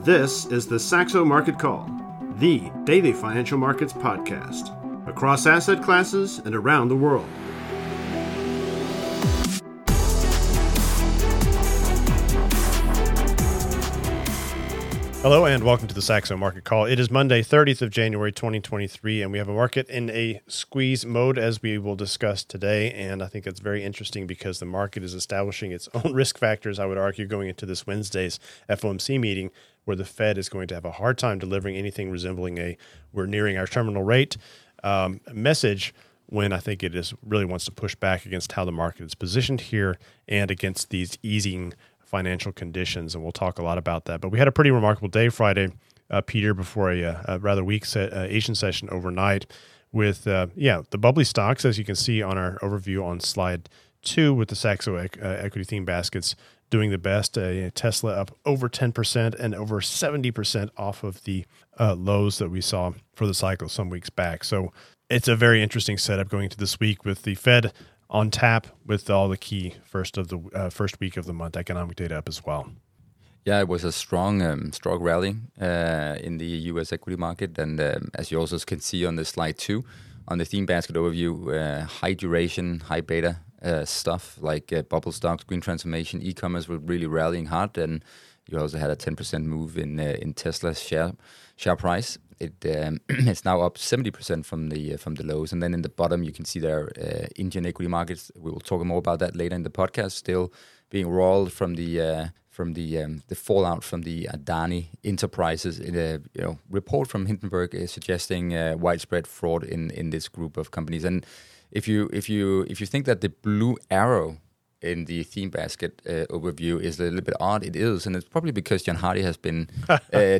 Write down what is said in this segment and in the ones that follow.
This is the Saxo Market Call, the daily financial markets podcast, across asset classes and around the world. Hello and welcome to the Saxo Market Call. It is Monday, 30th of January, 2023, and we have a market in a squeeze mode as we will discuss today. And I think it's very interesting because the market is establishing its own risk factors, I would argue, going into this Wednesday's FOMC meeting, where the Fed is going to have a hard time delivering anything resembling a "we're nearing our terminal rate" message, when I think it is really wants to push back against how the market is positioned here and against these easing financial conditions, and we'll talk a lot about that. But we had a pretty remarkable day Friday, Peter, before a rather weak Asian session overnight with, the bubbly stocks, as you can see on our overview on slide 2, with the Saxo equity theme baskets doing the best. Tesla up over 10% and over 70% off of the lows that we saw for the cycle some weeks back. So it's a very interesting setup going into this week with the Fed on tap, with all the key first week of the month economic data up as well. Yeah, it was a strong rally in the U.S. equity market, and as you also can see on the slide 2, on the theme basket overview, high duration, high beta stuff like bubble stocks, green transformation, e-commerce were really rallying hard, and you also had a 10% move in Tesla's share price. It's now up 70% from the lows. And then in the bottom, you can see there Indian equity markets. We will talk more about that later in the podcast. Still being roiled from the fallout from the Adani Enterprises in a report from Hindenburg suggesting widespread fraud in this group of companies. And if you think that the blue arrow in the theme basket overview is a little bit odd, it is, and it's probably because John Hardy has been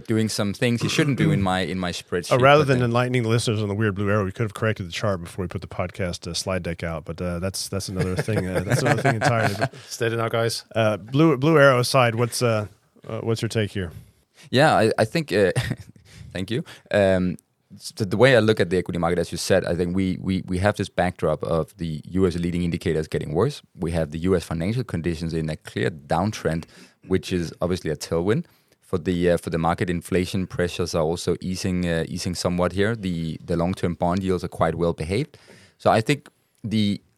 doing some things he shouldn't do in my spreadsheet. Rather than enlightening the listeners on the weird blue arrow, we could have corrected the chart before we put the podcast slide deck out, but that's another thing. That's another thing entirely. Steady now, guys. Blue arrow aside, what's your take here? Yeah, I think. Thank you. So the way I look at the equity market, as you said, I think we have this backdrop of the U.S. leading indicators getting worse. We have the U.S. financial conditions in a clear downtrend, which is obviously a tailwind for the market. Inflation pressures are also easing somewhat here. The long-term bond yields are quite well behaved. So I think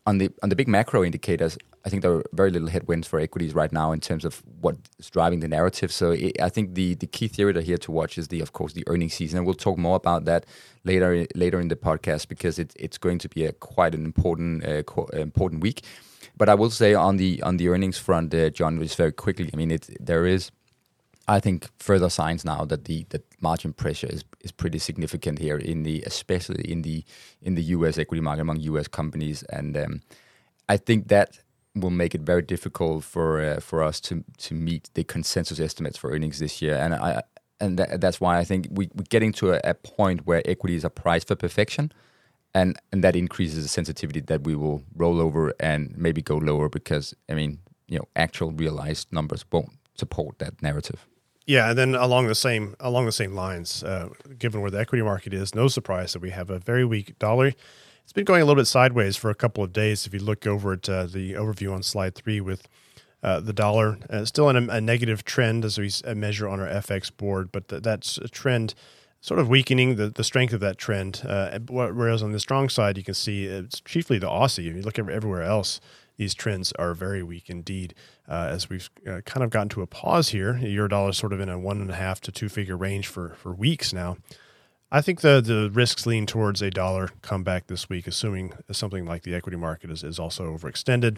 on the big macro indicators, I think there are very little headwinds for equities right now in terms of what's driving the narrative. So I think the key theater here to watch is of course the earnings season, and we'll talk more about that later in the podcast, because it's going to be quite an important week. But I will say on the earnings front, John, just very quickly, I mean, there is, I think, further signs now that the margin pressure is pretty significant here especially in the U.S. equity market among U.S. companies, and I think that will make it very difficult for us to meet the consensus estimates for earnings this year, and that's why I think we're getting to a point where equities are priced for perfection, and that increases the sensitivity that we will roll over and maybe go lower, because actual realized numbers won't support that narrative. Yeah, and then along the same lines, given where the equity market is, no surprise that we have a very weak dollar. It's been going a little bit sideways for a couple of days. If you look over at the overview on slide 3, with the dollar still in a negative trend as we measure on our FX board, but that's a trend sort of weakening the strength of that trend. Whereas on the strong side, you can see it's chiefly the Aussie. If you look everywhere else, these trends are very weak indeed. As we've kind of gotten to a pause here, euro-dollar is sort of in a 1.5 to 2-figure range for weeks now. I think the risks lean towards a dollar comeback this week, assuming something like the equity market is also overextended.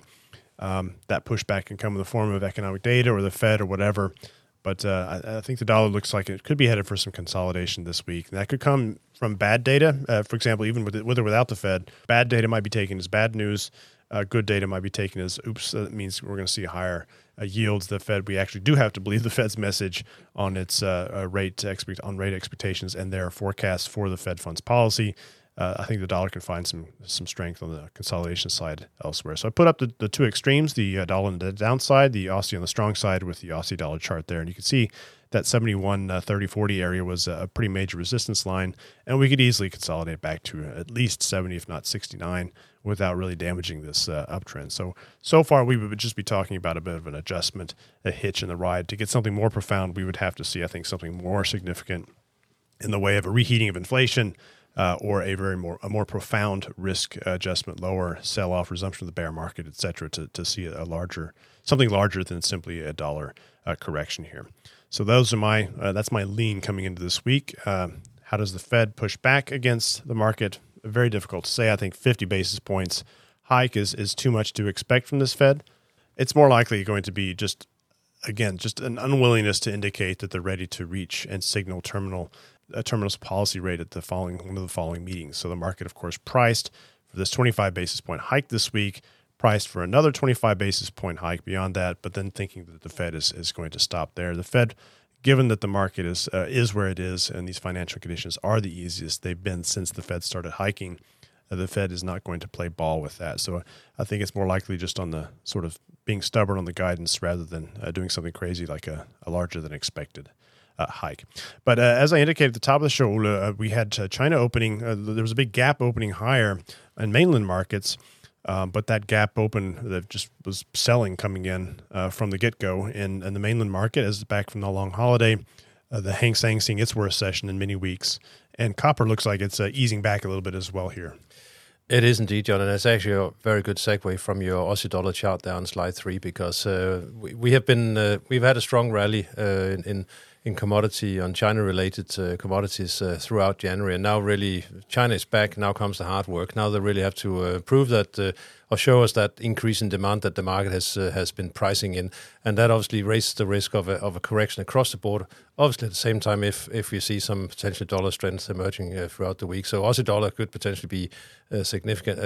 That pushback can come in the form of economic data or the Fed or whatever. But I think the dollar looks like it could be headed for some consolidation this week. And that could come from bad data. For example, even with or without the Fed, bad data might be taken as bad news. Good data might be taken as, oops, that means we're going to see higher yields. The Fed, we actually do have to believe the Fed's message on its rate expectations and their forecasts for the Fed funds policy. I think the dollar can find some strength on the consolidation side elsewhere. So I put up the two extremes, the dollar on the downside, the Aussie on the strong side, with the Aussie dollar chart there. And you can see that 71, 30, 40 area was a pretty major resistance line, and we could easily consolidate back to at least 70, if not 69, without really damaging this uptrend. So far, we would just be talking about a bit of an adjustment, a hitch in the ride. To get something more profound, we would have to see, I think, something more significant in the way of a reheating of inflation, or a more profound risk adjustment, lower sell-off, resumption of the bear market, et cetera, to see something larger than simply a dollar correction here. So those are that's my lean coming into this week. How does the Fed push back against the market? Very difficult to say. I think 50 basis points hike is too much to expect from this Fed. It's more likely going to be just an unwillingness to indicate that they're ready to reach and signal a terminal's policy rate at one of the following meetings. So the market, of course, priced for this 25 basis point hike this week, priced for another 25 basis point hike beyond that, but then thinking that the Fed is going to stop there. The Fed, given that the market is where it is and these financial conditions are the easiest they've been since the Fed started hiking, the Fed is not going to play ball with that. So I think it's more likely just on the sort of being stubborn on the guidance rather than doing something crazy like a larger than expected hike. But as I indicated at the top of the show, we had China opening. There was a big gap opening higher in mainland markets, but that gap open that just was selling coming in from the get-go in the mainland market as back from the long holiday. The Hang Seng seeing its worst session in many weeks, and copper looks like it's easing back a little bit as well here. It is indeed, John, and that's actually a very good segue from your Aussie dollar chart down slide 3, because we've had a strong rally in commodity on China-related commodities throughout January, and now really China is back. Now comes the hard work. Now they really have to prove that or show us that increase in demand that the market has been pricing in, and that obviously raises the risk of a correction across the board. Obviously, at the same time, if we see some potential dollar strength emerging throughout the week, so Aussie dollar could potentially be significant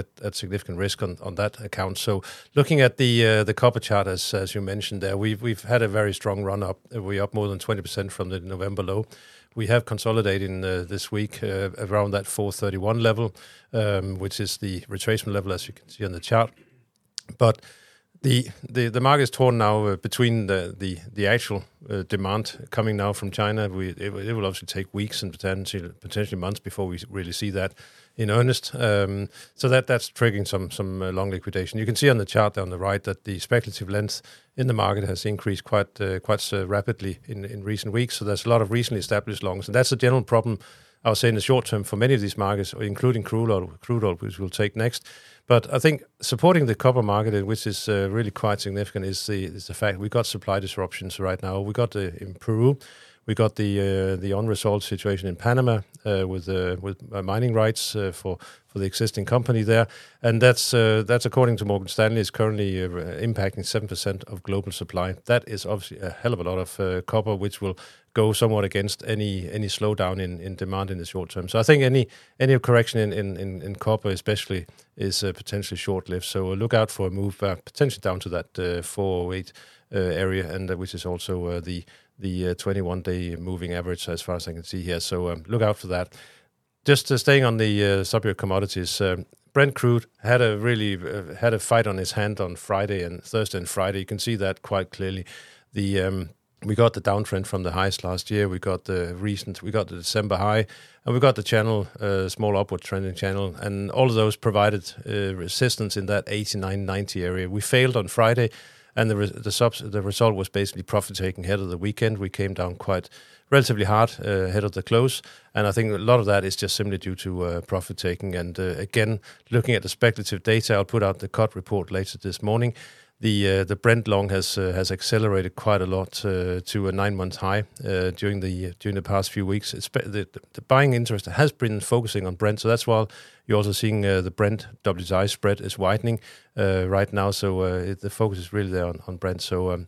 risk on that account. So, looking at the copper chart as you mentioned there, we've had a very strong run up. We're up more than 20%. From the November low. We have consolidating this week around that 431 level, which is the retracement level, as you can see on the chart. But the market is torn now between the actual demand coming now from China. It will obviously take weeks and potentially months before we really see that in earnest. So that's triggering some long liquidation. You can see on the chart down the right that the speculative length in the market has increased quite rapidly in recent weeks. So there's a lot of recently established longs, and that's a general problem, I would say, in the short term for many of these markets, including crude oil, which we'll take next. But I think supporting the copper market, which is really quite significant, is the fact we got supply disruptions right now. We got in Peru, we got the unresolved situation in Panama with mining rights for the existing company there, and that's according to Morgan Stanley is currently impacting 7% of global supply. That is obviously a hell of a lot of copper, which will go somewhat against any slowdown in demand in the short term. So I think any correction in copper especially is potentially short-lived. So look out for a move back, potentially down to that 408 area, and which is also the 21-day moving average as far as I can see here. So look out for that. Just staying on the subject commodities, Brent Crude had a fight on his hand on Thursday and Friday. You can see that quite clearly. We got the downtrend from the highs last year. We got the December high, and we got the channel, small upward trending channel, and all of those provided resistance in that 89.90 area. We failed on Friday, and the result was basically profit-taking ahead of the weekend. We came down quite relatively hard ahead of the close, and I think a lot of that is just simply due to profit-taking. And again, looking at the speculative data, I'll put out the cut report later this morning. The Brent long has accelerated quite a lot to a 9-month high during the past few weeks. The buying interest has been focusing on Brent, so that's why you're also seeing the Brent WTI spread is widening right now. So the focus is really there on Brent. So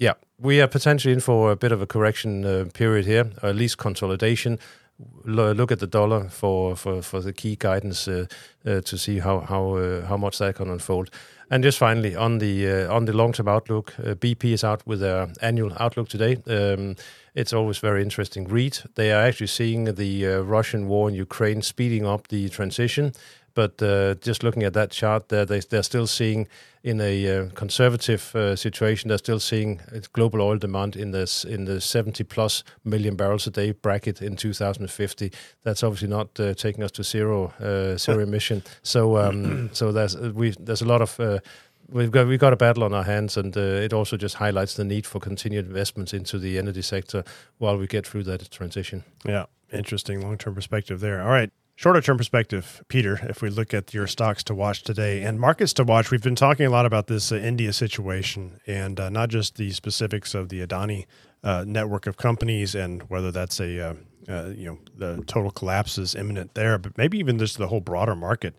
yeah, we are potentially in for a bit of a correction period here, or at least consolidation. Look at the dollar for the key guidance to see how much that can unfold. And just finally on the long-term outlook, BP is out with their annual outlook today. It's always very interesting read. They are actually seeing the Russian war in Ukraine speeding up the transition. but just looking at that chart there, they're still seeing in a conservative situation, they're still seeing global oil demand in the 70 plus million barrels a day bracket in 2050. That's obviously not taking us to zero emission. So so there's a lot of we've got a battle on our hands, and it also just highlights the need for continued investments into the energy sector while we get through that transition. Yeah, interesting long-term perspective there. All right. Shorter-term perspective, Peter, if we look at your stocks to watch today and markets to watch, we've been talking a lot about this India situation and not just the specifics of the Adani network of companies and whether that's the total collapse is imminent there, but maybe even just the whole broader market.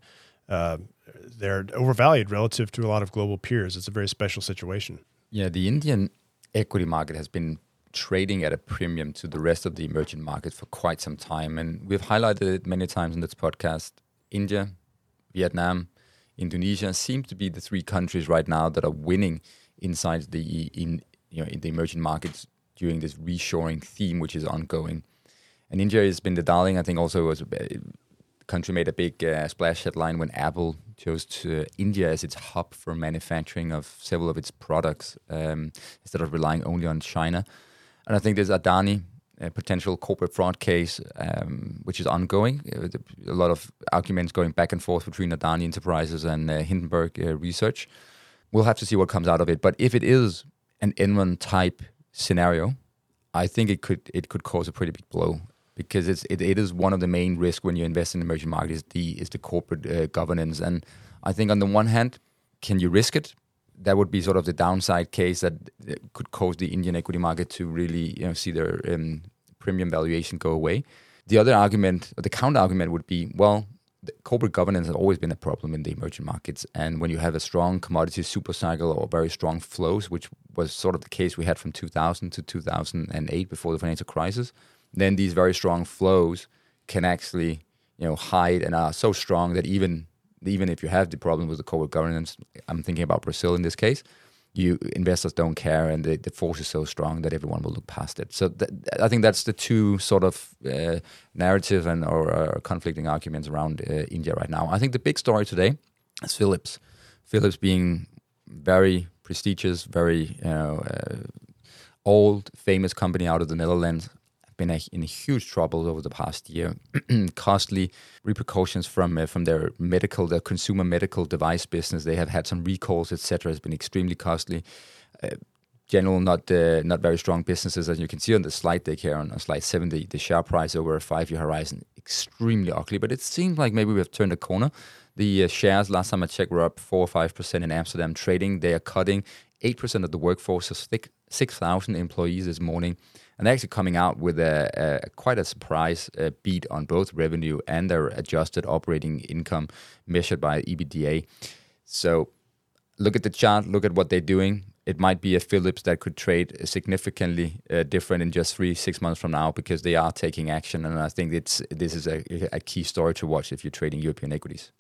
They're overvalued relative to a lot of global peers. It's a very special situation. Yeah, the Indian equity market has been trading at a premium to the rest of the emerging markets for quite some time. And we've highlighted it many times in this podcast. India, Vietnam, Indonesia seem to be the three countries right now that are winning inside in the emerging markets during this reshoring theme, which is ongoing. And India has been the darling. I think also was country made a big splash headline when Apple chose to India as its hub for manufacturing of several of its products instead of relying only on China. And I think there's Adani, a potential corporate fraud case, which is ongoing. A lot of arguments going back and forth between Adani Enterprises and Hindenburg Research. We'll have to see what comes out of it. But if it is an Enron-type scenario, I think it could cause a pretty big blow because it is one of the main risks when you invest in emerging markets is the corporate governance. And I think on the one hand, can you risk it? That would be sort of the downside case that could cause the Indian equity market to really see their premium valuation go away. The other argument, or the counter argument, would be, well, corporate governance has always been a problem in the emerging markets. And when you have a strong commodity super cycle or very strong flows, which was sort of the case we had from 2000 to 2008 before the financial crisis, then these very strong flows can actually hide and are so strong that even if you have the problem with the corporate governance, I'm thinking about Brazil in this case, investors don't care, and the force is so strong that everyone will look past it. So I think that's the two sort of narrative or conflicting arguments around India right now. I think the big story today is Philips. Philips being very prestigious, very old, famous company out of the Netherlands, in huge trouble over the past year. Costly repercussions from their consumer medical device business. They have had some recalls, etc. It's been extremely costly. General not very strong businesses, as you can see on the slide deck here on slide 7. The share price over a 5-year horizon, extremely ugly. But it seems like maybe we have turned a corner. The shares last time I checked were up 4 or 5% in Amsterdam trading. They are cutting 8% of the workforce, so 6,000 employees this morning. And they're actually coming out with quite a surprise beat on both revenue and their adjusted operating income measured by EBITDA. So look at the chart, look at what they're doing. It might be a Philips that could trade significantly different in just 3-6 months from now because they are taking action. And I think this is a key story to watch if you're trading European equities.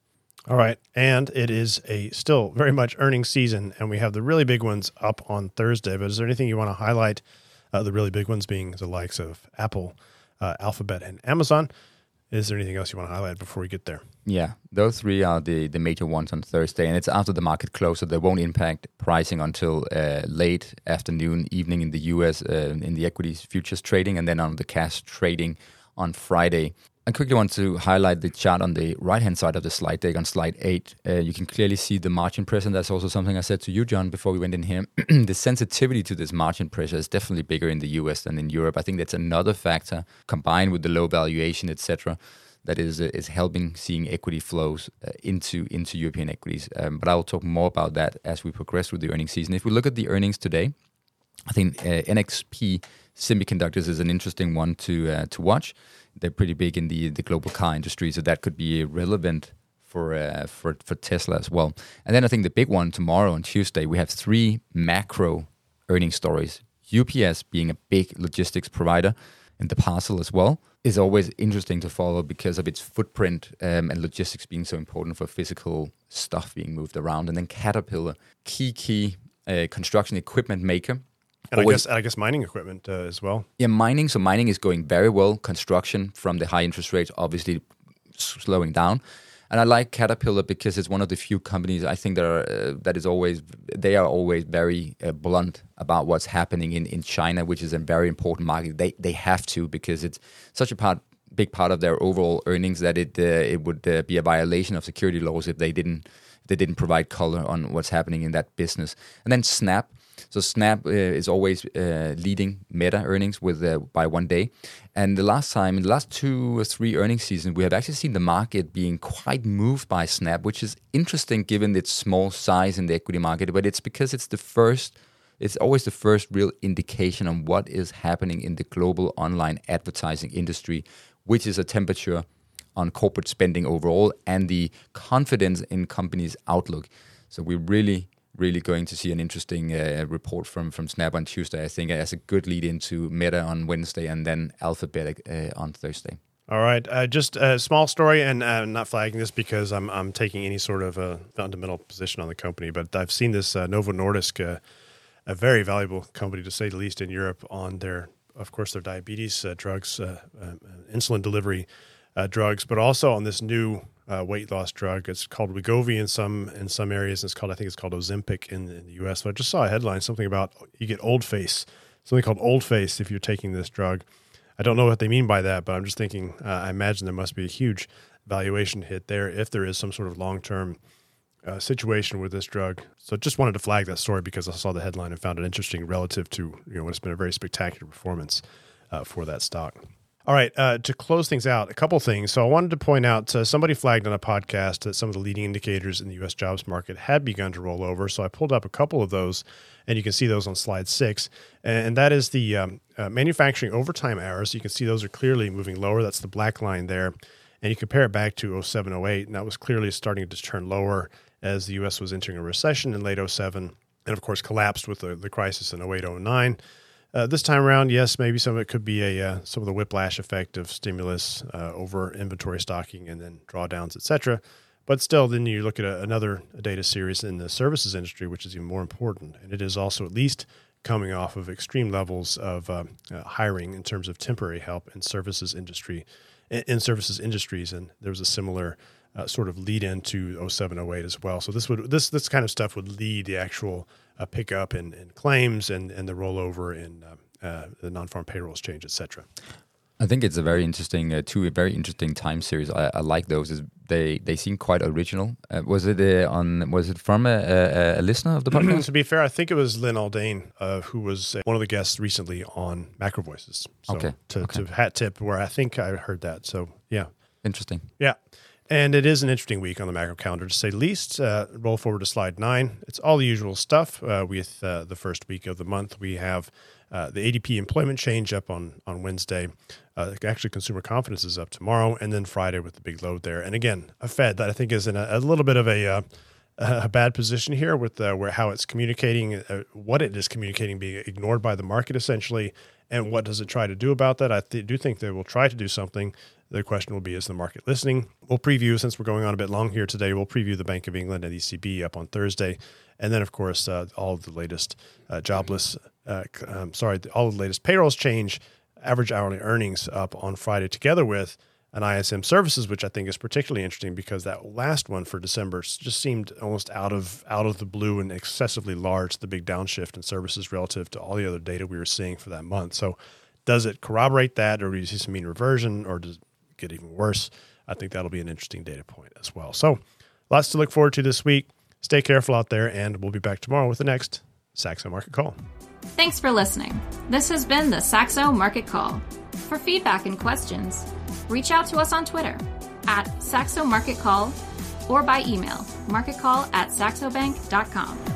All right. And it is still very much earnings season, and we have the really big ones up on Thursday. But is there anything you want to highlight? The really big ones being the likes of Apple, Alphabet, and Amazon. Is there anything else you want to highlight before we get there? Yeah, those three are the major ones on Thursday, and it's after the market close, so they won't impact pricing until late afternoon, evening in the U.S. In the equities futures trading, and then on the cash trading on Friday. I quickly want to highlight the chart on the right-hand side of the slide deck on slide 8. You can clearly see the margin pressure. And that's also something I said to you, John, before we went in here. The sensitivity to this margin pressure is definitely bigger in the US than in Europe. I think that's another factor combined with the low valuation, etc., that is helping seeing equity flows into European equities. But I will talk more about that as we progress through the earnings season. If we look at the earnings today, I think NXP Semiconductors is an interesting one to watch. They're pretty big in the global car industry, so that could be relevant for Tesla as well. And then I think the big one tomorrow on Tuesday, we have three macro earnings stories. UPS being a big logistics provider and the parcel as well is always interesting to follow because of its footprint and logistics being so important for physical stuff being moved around. And then Caterpillar, key construction equipment maker. And I guess mining equipment as well. Yeah, mining. So mining is going very well. Construction from the high interest rates, obviously slowing down. And I like Caterpillar because it's one of the few companies I think that are always very blunt about what's happening in China, which is a very important market. They have to, because it's such a big part of their overall earnings that it would be a violation of security laws if they didn't provide color on what's happening in that business. And then Snap. So Snap is always leading Meta earnings by one day. And in the last 2 or 3 earnings seasons, we have actually seen the market being quite moved by Snap, which is interesting given its small size in the equity market. But it's because it's always the first real indication on what is happening in the global online advertising industry, which is a temperature on corporate spending overall and the confidence in companies' outlook. So we're really going to see an interesting report from Snap on Tuesday, I think, as a good lead into Meta on Wednesday and then Alphabet on Thursday. All right, just a small story, and I'm not flagging this because I'm taking any sort of a fundamental position on the company, but I've seen this Novo Nordisk, a very valuable company to say the least in Europe, on their diabetes drugs, insulin delivery drugs, but also on this new weight loss drug. It's called Wegovy in some areas. And it's called Ozempic in the U.S. But I just saw a headline, something about you get old face, something called old face if you're taking this drug. I don't know what they mean by that, but I'm just thinking, I imagine there must be a huge valuation hit there if there is some sort of long-term situation with this drug. So just wanted to flag that story because I saw the headline and found it interesting relative to what's been a very spectacular performance for that stock. All right, to close things out, a couple things. So I wanted to point out, somebody flagged on a podcast that some of the leading indicators in the U.S. jobs market had begun to roll over. So I pulled up a couple of those, and you can see those on slide 6. And that is the manufacturing overtime hours. You can see those are clearly moving lower. That's the black line there. And you compare it back to 07, 08, and that was clearly starting to turn lower as the U.S. was entering a recession in late 07, and, of course, collapsed with the crisis in 08, 09. This time around, yes, maybe some of it could be some of the whiplash effect of stimulus over inventory stocking and then drawdowns, et cetera. But still, then you look at another data series in the services industry, which is even more important. And it is also at least coming off of extreme levels of hiring in terms of temporary help in services industries. And there was a similar sort of lead into 07, 08 as well. So this kind of stuff would lead the actual pick up in claims and the rollover in the non-farm payrolls change, et cetera. I think it's a very interesting, two very interesting time series. I like those. They seem quite original. Was it from a listener of the podcast? To be fair, I think it was Lynn Aldane, who was one of the guests recently on Macro Voices. So to hat tip where I think I heard that. So yeah, interesting. Yeah. And it is an interesting week on the macro calendar, to say the least. Roll forward to slide 9. It's all the usual stuff with the first week of the month. We have the ADP employment change up on Wednesday. Actually, consumer confidence is up tomorrow, and then Friday with the big load there. And again, a Fed that I think is in a little bit of a bad position here with where how it's communicating, what it is communicating being ignored by the market essentially, and what does it try to do about that. I do think they will try to do something. The question will be, is the market listening? We'll preview, since we're going on a bit long here today, we'll preview the Bank of England and ECB up on Thursday. And then, of course, all of the latest all of the latest payrolls change, average hourly earnings up on Friday, together with an ISM services, which I think is particularly interesting because that last one for December just seemed almost out of the blue and excessively large, the big downshift in services relative to all the other data we were seeing for that month. So does it corroborate that, or do you see some mean reversion, or does get even worse? I think that'll be an interesting data point as well. So lots to look forward to this week. Stay careful out there, and we'll be back tomorrow with the next Saxo Market Call. Thanks for listening. This has been the Saxo Market Call. For feedback and questions, reach out to us on Twitter @SaxoMarketCall or by email marketcall@saxobank.com.